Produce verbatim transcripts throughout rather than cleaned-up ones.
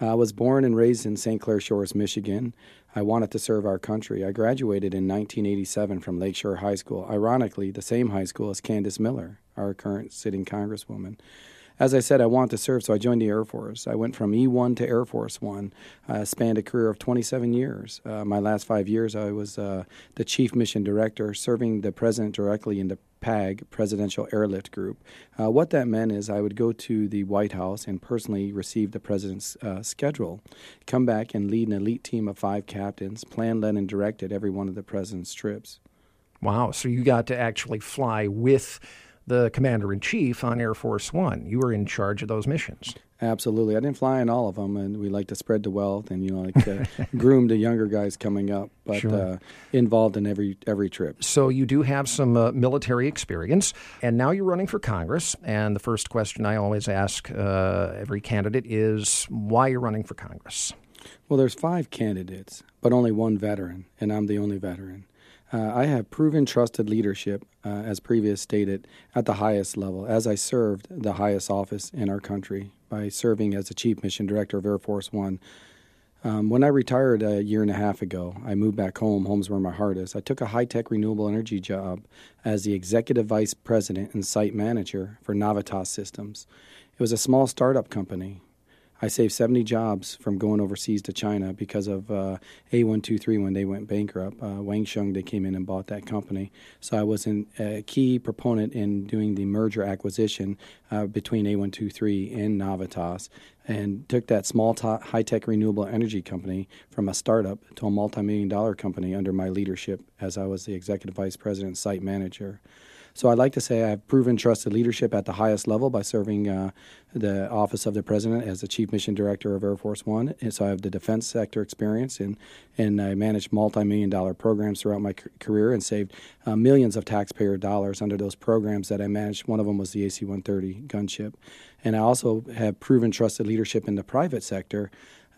I was born and raised in Saint Clair Shores, Michigan. I wanted to serve our country. I graduated in nineteen eighty-seven from Lakeshore High School, ironically the same high school as Candace Miller, our current sitting congresswoman. As I said, I wanted to serve, so I joined the Air Force. I went from E one to Air Force One. I spanned a career of twenty-seven years. Uh, my last five years, I was uh, the chief mission director, serving the president directly in the PAG, Presidential Airlift Group. Uh, what that meant is I would go to the White House and personally receive the president's uh, schedule, come back and lead an elite team of five captains, planned, led, and directed every one of the president's trips. Wow, so you got to actually fly with the commander-in-chief on Air Force One. You were in charge of those missions. Absolutely. I didn't fly in all of them, and we like to spread the wealth and, you know, like to groom the younger guys coming up, but sure. uh, involved in every every trip. So you do have some uh, military experience, and now you're running for Congress, and the first question I always ask uh, every candidate is why you're running for Congress. Well, there's five candidates, but only one veteran, and I'm the only veteran. Uh, I have proven trusted leadership, uh, as previous stated, at the highest level, as I served the highest office in our country by serving as the Chief Mission Director of Air Force One. Um, when I retired a year and a half ago, I moved back home. Home's where my heart is. I took a high-tech renewable energy job as the Executive Vice President and Site Manager for Navitas Systems. It was a small startup company. I saved seventy jobs from going overseas to China because of uh, A one twenty-three when they went bankrupt. Uh, Wangsheng, they came in and bought that company. So I was an, a key proponent in doing the merger acquisition uh, between A one twenty-three and Navitas, and took that small t- high-tech renewable energy company from a startup to a multi-million dollar company under my leadership as I was the Executive Vice President and Site Manager. So I'd like to say I've proven trusted leadership at the highest level by serving uh, the Office of the President as the Chief Mission Director of Air Force One. And so I have the defense sector experience, and, and I managed multi-million dollar programs throughout my c- career and saved uh, millions of taxpayer dollars under those programs that I managed. One of them was the A C one thirty gunship. And I also have proven trusted leadership in the private sector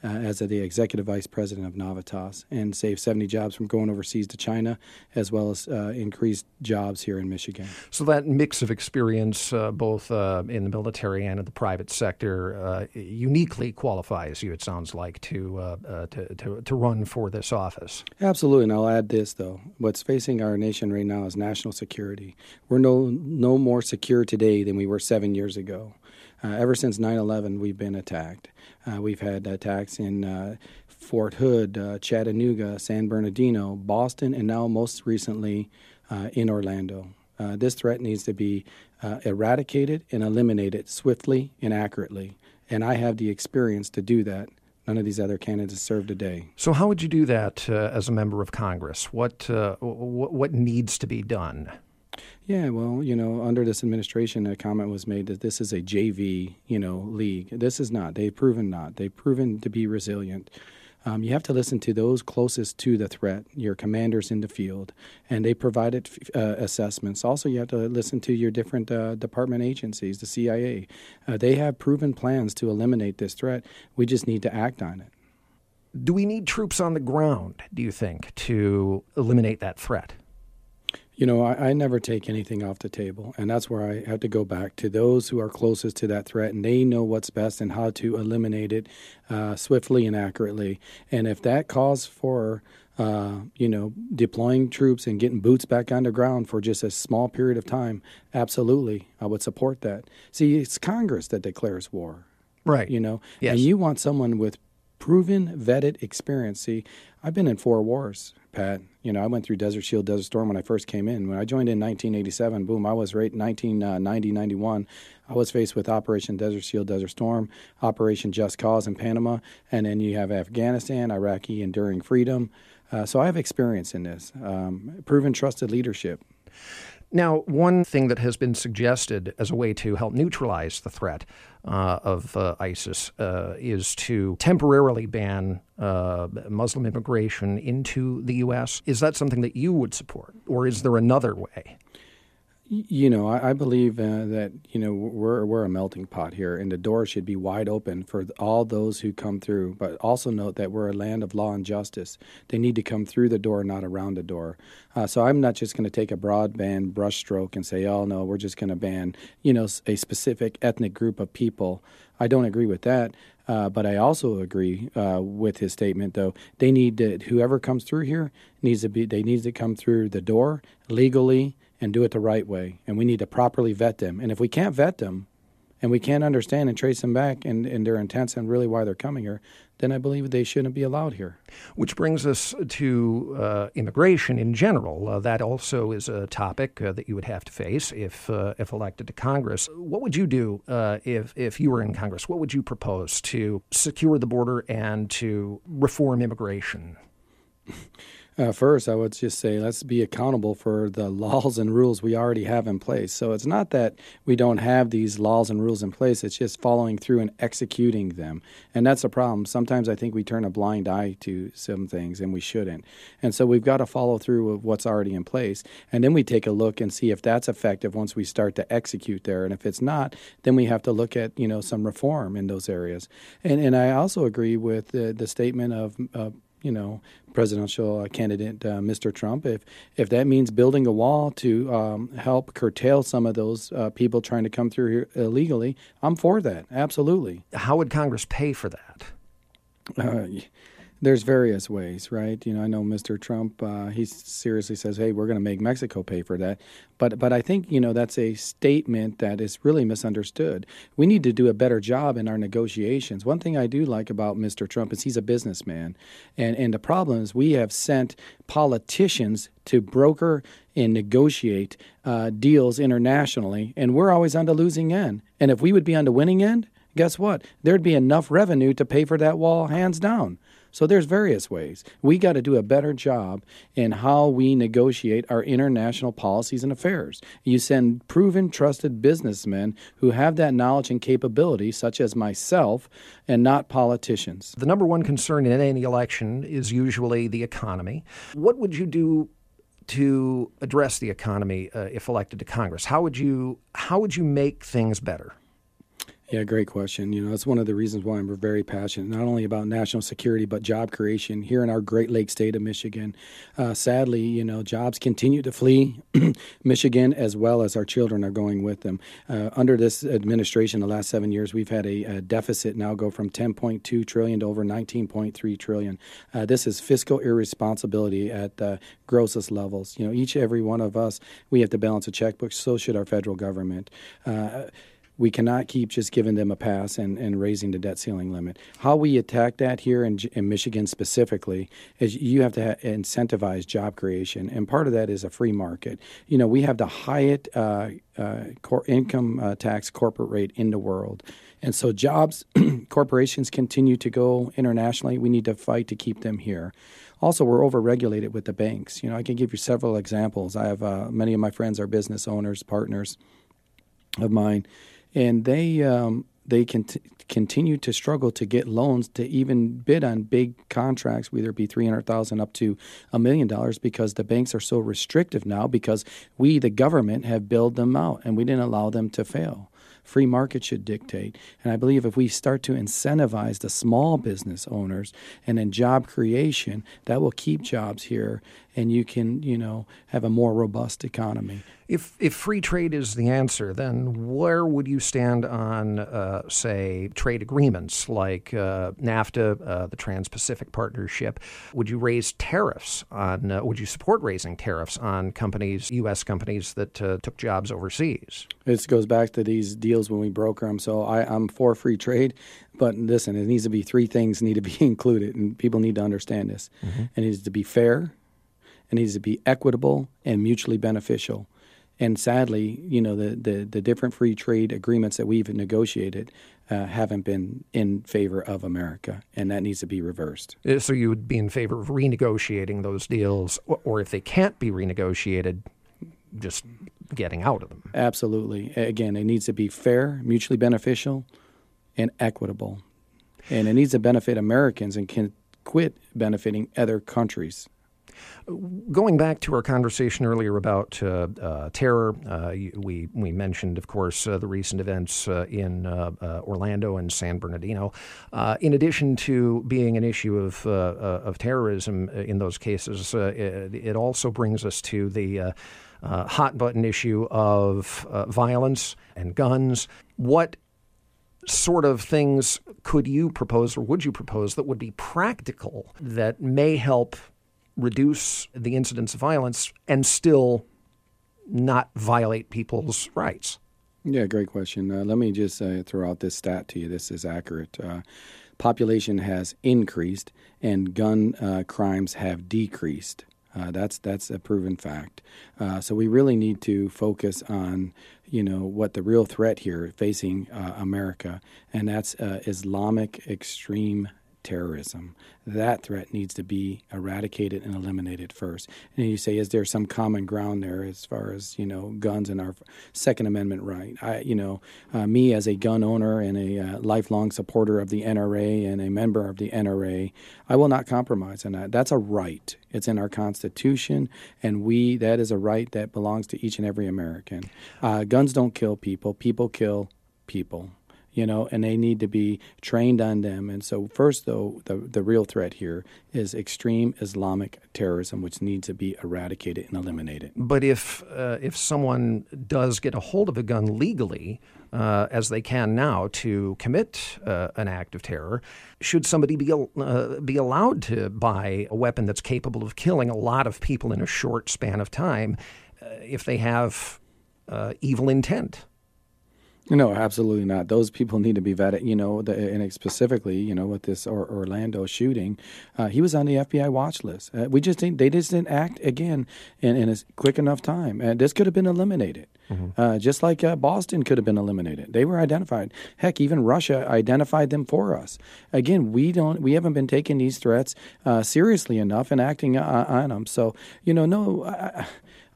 Uh, as the Executive Vice President of Navitas, and saved seventy jobs from going overseas to China, as well as uh, increased jobs here in Michigan. So that mix of experience, uh, both uh, in the military and in the private sector, uh, uniquely qualifies you, it sounds like, to, uh, uh, to, to to run for this office. Absolutely, and I'll add this, though. What's facing our nation right now is national security. We're no, no more secure today than we were seven years ago. Uh, ever since nine eleven, we've been attacked. Uh, we've had attacks in uh, Fort Hood, uh, Chattanooga, San Bernardino, Boston, and now most recently uh, in Orlando. Uh, this threat needs to be uh, eradicated and eliminated swiftly and accurately. And I have the experience to do that. None of these other candidates serve today. So how would you do that uh, as a member of Congress? What uh, w- what needs to be done? Yeah, well, you know, under this administration, a comment was made that this is a J V, you know, league. This is not. They've proven not. They've proven to be resilient. Um, you have to listen to those closest to the threat, your commanders in the field, and they provided uh, assessments. Also, you have to listen to your different uh, department agencies, the C I A. Uh, they have proven plans to eliminate this threat. We just need to act on it. Do we need troops on the ground, do you think, to eliminate that threat? You know, I, I never take anything off the table, and that's where I have to go back to those who are closest to that threat, and they know what's best and how to eliminate it uh, swiftly and accurately. And if that calls for, uh, you know, deploying troops and getting boots back on the ground for just a small period of time, absolutely, I would support that. See, it's Congress that declares war. Right. You know, yes. And you want someone with proven, vetted experience. See, I've been in four wars, Pat. You know, I went through Desert Shield, Desert Storm when I first came in. When I joined in nineteen eighty-seven, boom, I was right in nineteen ninety, ninety-one. I was faced with Operation Desert Shield, Desert Storm, Operation Just Cause in Panama, and then you have Afghanistan, Iraqi Enduring Freedom. Uh, so I have experience in this, um, proven trusted leadership. Now, one thing that has been suggested as a way to help neutralize the threat uh, of uh, ISIS uh, is to temporarily ban uh, Muslim immigration into the U S Is that something that you would support, or is there another way? You know, I, I believe uh, that, you know, we're we're a melting pot here, and the door should be wide open for all those who come through. But also note that we're a land of law and justice. They need to come through the door, not around the door. Uh, so I'm not just going to take a broad ban brushstroke and say, oh, no, we're just going to ban, you know, a specific ethnic group of people. I don't agree with that. Uh, but I also agree uh, with his statement, though. They need to, whoever comes through here needs to be, they need to come through the door legally and do it the right way. And we need to properly vet them. And if we can't vet them, and we can't understand and trace them back and, and their intents and really why they're coming here, then I believe they shouldn't be allowed here. Which brings us to uh, immigration in general. Uh, that also is a topic uh, that you would have to face if uh, if elected to Congress. What would you do uh, if, if you were in Congress? What would you propose to secure the border and to reform immigration? Uh, first, I would just say let's be accountable for the laws and rules we already have in place. So it's not that we don't have these laws and rules in place. It's just following through and executing them. And that's a problem. Sometimes I think we turn a blind eye to some things, and we shouldn't. And so we've got to follow through with what's already in place. And then we take a look and see if that's effective once we start to execute there. And if it's not, then we have to look at, you know, some reform in those areas. And and I also agree with the, the statement of uh, you know, presidential candidate uh, Mister Trump, if if that means building a wall to um, help curtail some of those uh, people trying to come through here illegally, I'm for that, absolutely. How would Congress pay for that? Uh, there's various ways, right? You know, I know Mister Trump, uh, he seriously says, hey, we're going to make Mexico pay for that. But but I think, you know, that's a statement that is really misunderstood. We need to do a better job in our negotiations. One thing I do like about Mister Trump is he's a businessman. And, and the problem is we have sent politicians to broker and negotiate uh, deals internationally, and we're always on the losing end. And if we would be on the winning end, guess what? There'd be enough revenue to pay for that wall hands down. So there's various ways. We got to do a better job in how we negotiate our international policies and affairs. You send proven, trusted businessmen who have that knowledge and capability, such as myself, and not politicians. The number one concern in any election is usually the economy. What would you do to address the economy uh, if elected to Congress? How would you how would you make things better? Yeah, great question. You know, that's one of the reasons why I'm very passionate, not only about national security, but job creation here in our Great Lakes state of Michigan. Uh, sadly, you know, jobs continue to flee Michigan, as well as our children are going with them. Uh, under this administration, the last seven years, we've had a, a deficit now go from ten point two trillion dollars to over nineteen point three trillion dollars. Uh, this is fiscal irresponsibility at the uh, grossest levels. You know, each every one of us, we have to balance a checkbook. So should our federal government. Uh, We cannot keep just giving them a pass and, and raising the debt ceiling limit. How we attack that here in, in Michigan specifically is you have to ha- incentivize job creation, and part of that is a free market. You know, we have the highest uh, uh, cor- income uh, tax corporate rate in the world. And so jobs, corporations continue to go internationally. We need to fight to keep them here. Also, we're overregulated with the banks. You know, I can give you several examples. I have uh, many of my friends are business owners, partners of mine. And they um, they cont- continue to struggle to get loans to even bid on big contracts, whether it be three hundred thousand dollars up to a million dollars, because the banks are so restrictive now because we, the government, have bailed them out and we didn't allow them to fail. Free market should dictate. And I believe if we start to incentivize the small business owners and then job creation, that will keep jobs here and you can, you know, have a more robust economy. If if free trade is the answer, then where would you stand on, uh, say, trade agreements like uh, NAFTA, uh, the Trans-Pacific Partnership? Would you raise tariffs on? Uh, would you support raising tariffs on companies, U S companies that uh, took jobs overseas? It goes back to these deals when we broker them. So I, I'm for free trade. But listen, it needs to be three things need to be included, and people need to understand this. Mm-hmm. It needs to be fair, it needs to be equitable, and mutually beneficial. And sadly, you know, the, the, the different free trade agreements that we've negotiated uh, haven't been in favor of America, and that needs to be reversed. So you would be in favor of renegotiating those deals, or if they can't be renegotiated, just getting out of them? Absolutely. Again, it needs to be fair, mutually beneficial, and equitable. And it needs to benefit Americans and can quit benefiting other countries. Going back to our conversation earlier about uh, uh, terror, uh, we we mentioned, of course, uh, the recent events uh, in uh, uh, Orlando and San Bernardino. Uh, in addition to being an issue of uh, of terrorism in those cases, uh, it, it also brings us to the uh, uh, hot button issue of uh, violence and guns. What sort of things could you propose or would you propose that would be practical that may help reduce the incidence of violence and still not violate people's rights? Yeah, great question. Uh, let me just uh, throw out this stat to you. This is accurate. Uh, population has increased and gun uh, crimes have decreased. Uh, that's that's a proven fact. Uh, so we really need to focus on, you know, what the real threat here facing uh, America, and that's uh, Islamic extreme terrorism. That threat needs to be eradicated and eliminated first. And you say, is there some common ground there as far as, you know, guns and our Second Amendment right? I, you know, uh, me as a gun owner and a uh, lifelong supporter of the N R A and a member of the N R A, I will not compromise on that. That's a right. It's in our Constitution, and we that is a right that belongs to each and every American. Uh, guns don't kill people. People kill people. You know, and they need to be trained on them. And so first, though, the, the real threat here is extreme Islamic terrorism, which needs to be eradicated and eliminated. But if uh, if someone does get a hold of a gun legally, uh, as they can now, to commit uh, an act of terror, should somebody be, uh, be allowed to buy a weapon that's capable of killing a lot of people in a short span of time uh, if they have uh, evil intent? No, absolutely not. Those people need to be vetted, you know, the, and specifically, you know, with this or, Orlando shooting, uh, he was on the F B I watch list. Uh, we just didn't, they just didn't act again in, in a quick enough time. And uh, this could have been eliminated, mm-hmm. uh, just like uh, Boston could have been eliminated. They were identified. Heck, even Russia identified them for us. Again, we don't, we haven't been taking these threats uh, seriously enough and acting on, on them. So, you know, no. I,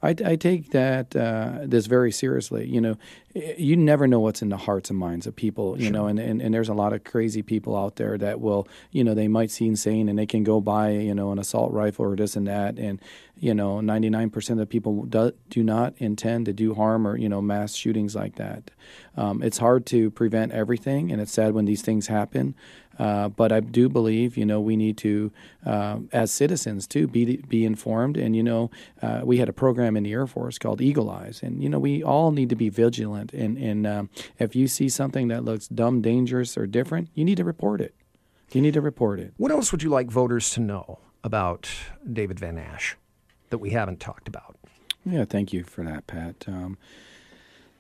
I, I take that uh, this very seriously. You know, you never know what's in the hearts and minds of people, you sure. know, and, and, and there's a lot of crazy people out there that will, you know, they might seem sane and they can go buy, you know, an assault rifle or this and that. And, you know, ninety-nine percent of the people do, do not intend to do harm or, you know, mass shootings like that. Um, it's hard to prevent everything, and it's sad when these things happen. Uh, but I do believe, you know, we need to, uh, as citizens, too, be be informed. And, you know, uh, we had a program in the Air Force called Eagle Eyes. And, you know, we all need to be vigilant. And, and um, if you see something that looks dumb, dangerous, or different, you need to report it. You need to report it. What else would you like voters to know about David VanAssche that we haven't talked about? Yeah, thank you for that, Pat. Um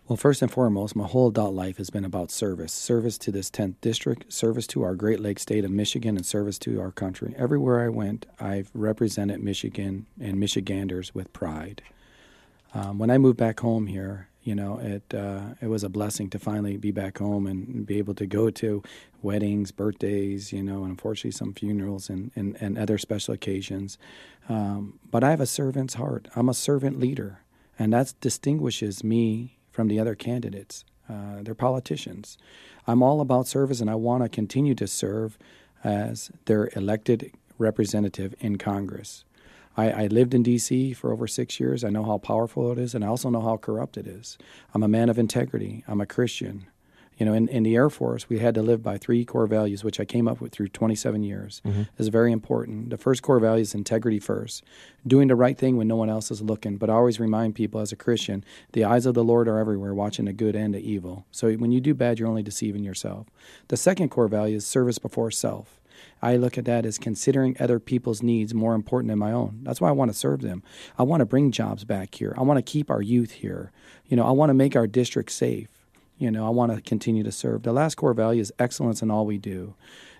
Well, first and foremost, my whole adult life has been about service, service to this tenth district, service to our Great Lakes state of Michigan, and service to our country. Everywhere I went, I've represented Michigan and Michiganders with pride. Um, when I moved back home here, you know, it uh, it was a blessing to finally be back home and be able to go to weddings, birthdays, you know, and unfortunately some funerals and, and, and other special occasions. Um, but I have a servant's heart. I'm a servant leader, and that distinguishes me from the other candidates. Uh, they're politicians. I'm all about service, and I want to continue to serve as their elected representative in Congress. I, I lived in D C for over six years. I know how powerful it is, and I also know how corrupt it is. I'm a man of integrity. I'm a Christian. You know, in, in the Air Force, we had to live by three core values, which I came up with through twenty-seven years. Mm-hmm. It's very important. The first core value is integrity first, doing the right thing when no one else is looking. But I always remind people as a Christian, the eyes of the Lord are everywhere, watching the good and the evil. So when you do bad, you're only deceiving yourself. The second core value is service before self. I look at that as considering other people's needs more important than my own. That's why I want to serve them. I want to bring jobs back here. I want to keep our youth here. You know, I want to make our district safe. You know, I want to continue to serve. The last core value is excellence in all we do.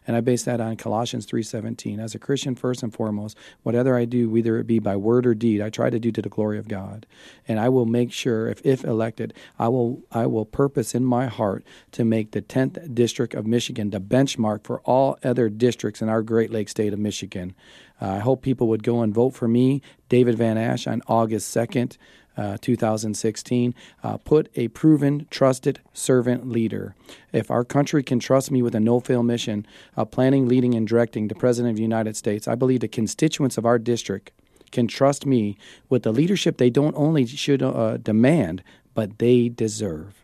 And I base that on Colossians three seventeen. As a Christian, first and foremost, whatever I do, whether it be by word or deed, I try to do to the glory of God. And I will make sure, if, if elected, I will I will purpose in my heart to make the tenth District of Michigan the benchmark for all other districts in our Great Lakes state of Michigan. Uh, I hope people would go and vote for me, David VanAssche, on August second. Uh, two thousand sixteen, uh, put a proven, trusted servant leader. If our country can trust me with a no-fail mission of uh, planning, leading, and directing the President of the United States, I believe the constituents of our district can trust me with the leadership they don't only should uh, demand, but they deserve.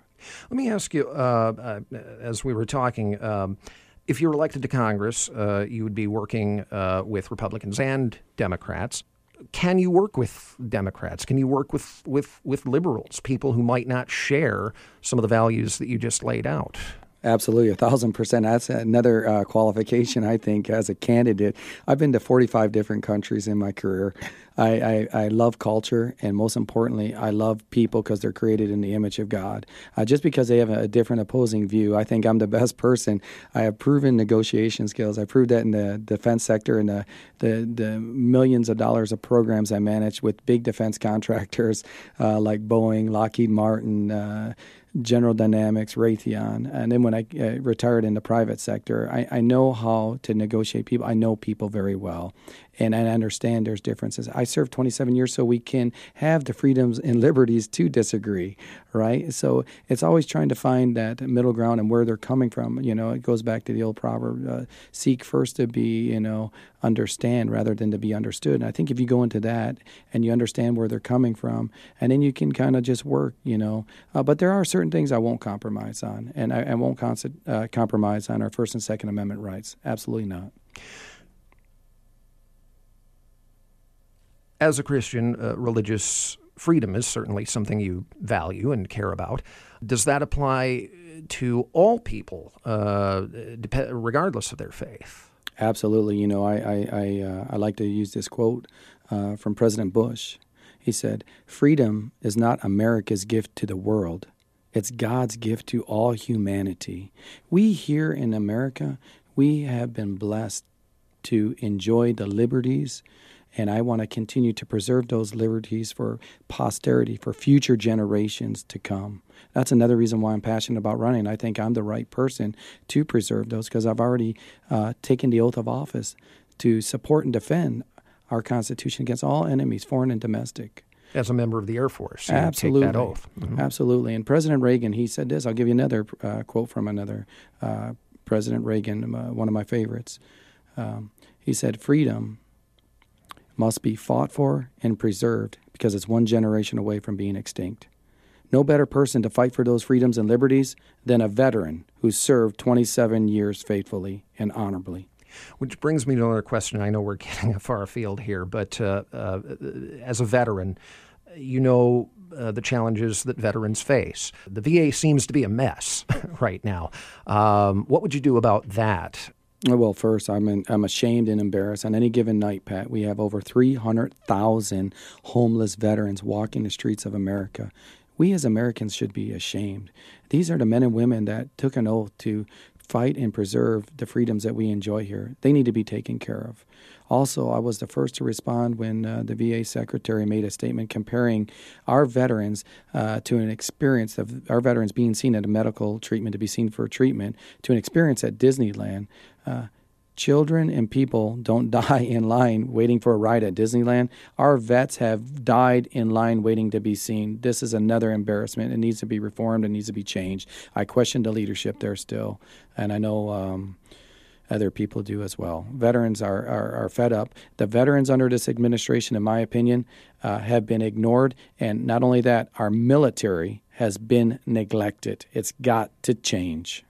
Let me ask you, uh, uh, as we were talking, um, if you were elected to Congress, uh, you would be working uh, with Republicans and Democrats. Can you work with Democrats? Can you work with, with, with liberals, people who might not share some of the values that you just laid out? Absolutely, a thousand percent. That's another uh, qualification, I think, as a candidate. I've been to forty-five different countries in my career. I, I, I love culture, and most importantly, I love people because they're created in the image of God. Uh, just because they have a, a different opposing view, I think I'm the best person. I have proven negotiation skills. I proved that in the defense sector and the, the, the millions of dollars of programs I managed with big defense contractors uh, like Boeing, Lockheed Martin, uh, General Dynamics, Raytheon, and then when I uh, retired in the private sector, I, I know how to negotiate people. I know people very well, and I understand there's differences. I served twenty-seven years, so we can have the freedoms and liberties to disagree, right? So it's always trying to find that middle ground and where they're coming from. You know, it goes back to the old proverb, uh, seek first to be, you know, understand rather than to be understood. And I think if you go into that and you understand where they're coming from, and then you can kind of just work, you know. Uh, but there are certain things I won't compromise on, and I, I won't con- uh, compromise on our First and Second Amendment rights. Absolutely not. As a Christian, uh, religious freedom is certainly something you value and care about. Does that apply to all people, uh, dep- regardless of their faith? Absolutely. You know, I I I, uh, I like to use this quote uh, from President Bush. He said, "Freedom is not America's gift to the world. It's God's gift to all humanity." We here in America, we have been blessed to enjoy the liberties, and I want to continue to preserve those liberties for posterity, for future generations to come. That's another reason why I'm passionate about running. I think I'm the right person to preserve those because I've already uh, taken the oath of office to support and defend our Constitution against all enemies, foreign and domestic. As a member of the Air Force, you Absolutely. Take that oath. Mm-hmm. Absolutely. And President Reagan, he said this. I'll give you another uh, quote from another uh, President Reagan, uh, one of my favorites. Um, he said, "Freedom must be fought for and preserved because it's one generation away from being extinct. No better person to fight for those freedoms and liberties than a veteran who served twenty-seven years faithfully and honorably." Which brings me to another question. I know we're getting far afield here, but uh, uh, as a veteran, you know uh, the challenges that veterans face. The V A seems to be a mess right now. Um, what would you do about that? Well, first, I'm in, I'm ashamed and embarrassed. On any given night, Pat, we have over three hundred thousand homeless veterans walking the streets of America. We as Americans should be ashamed. These are the men and women that took an oath to fight and preserve the freedoms that we enjoy here. They need to be taken care of. Also, I was the first to respond when uh, the V A secretary made a statement comparing our veterans uh, to an experience of our veterans being seen at a medical treatment to be seen for treatment to an experience at Disneyland. Uh, Children and people don't die in line waiting for a ride at Disneyland. Our vets have died in line waiting to be seen. This is another embarrassment. It needs to be reformed. It needs to be changed. I question the leadership there still, and I know um, other people do as well. Veterans are, are, are fed up. The veterans under this administration, in my opinion, uh, have been ignored, and not only that, our military has been neglected. It's got to change.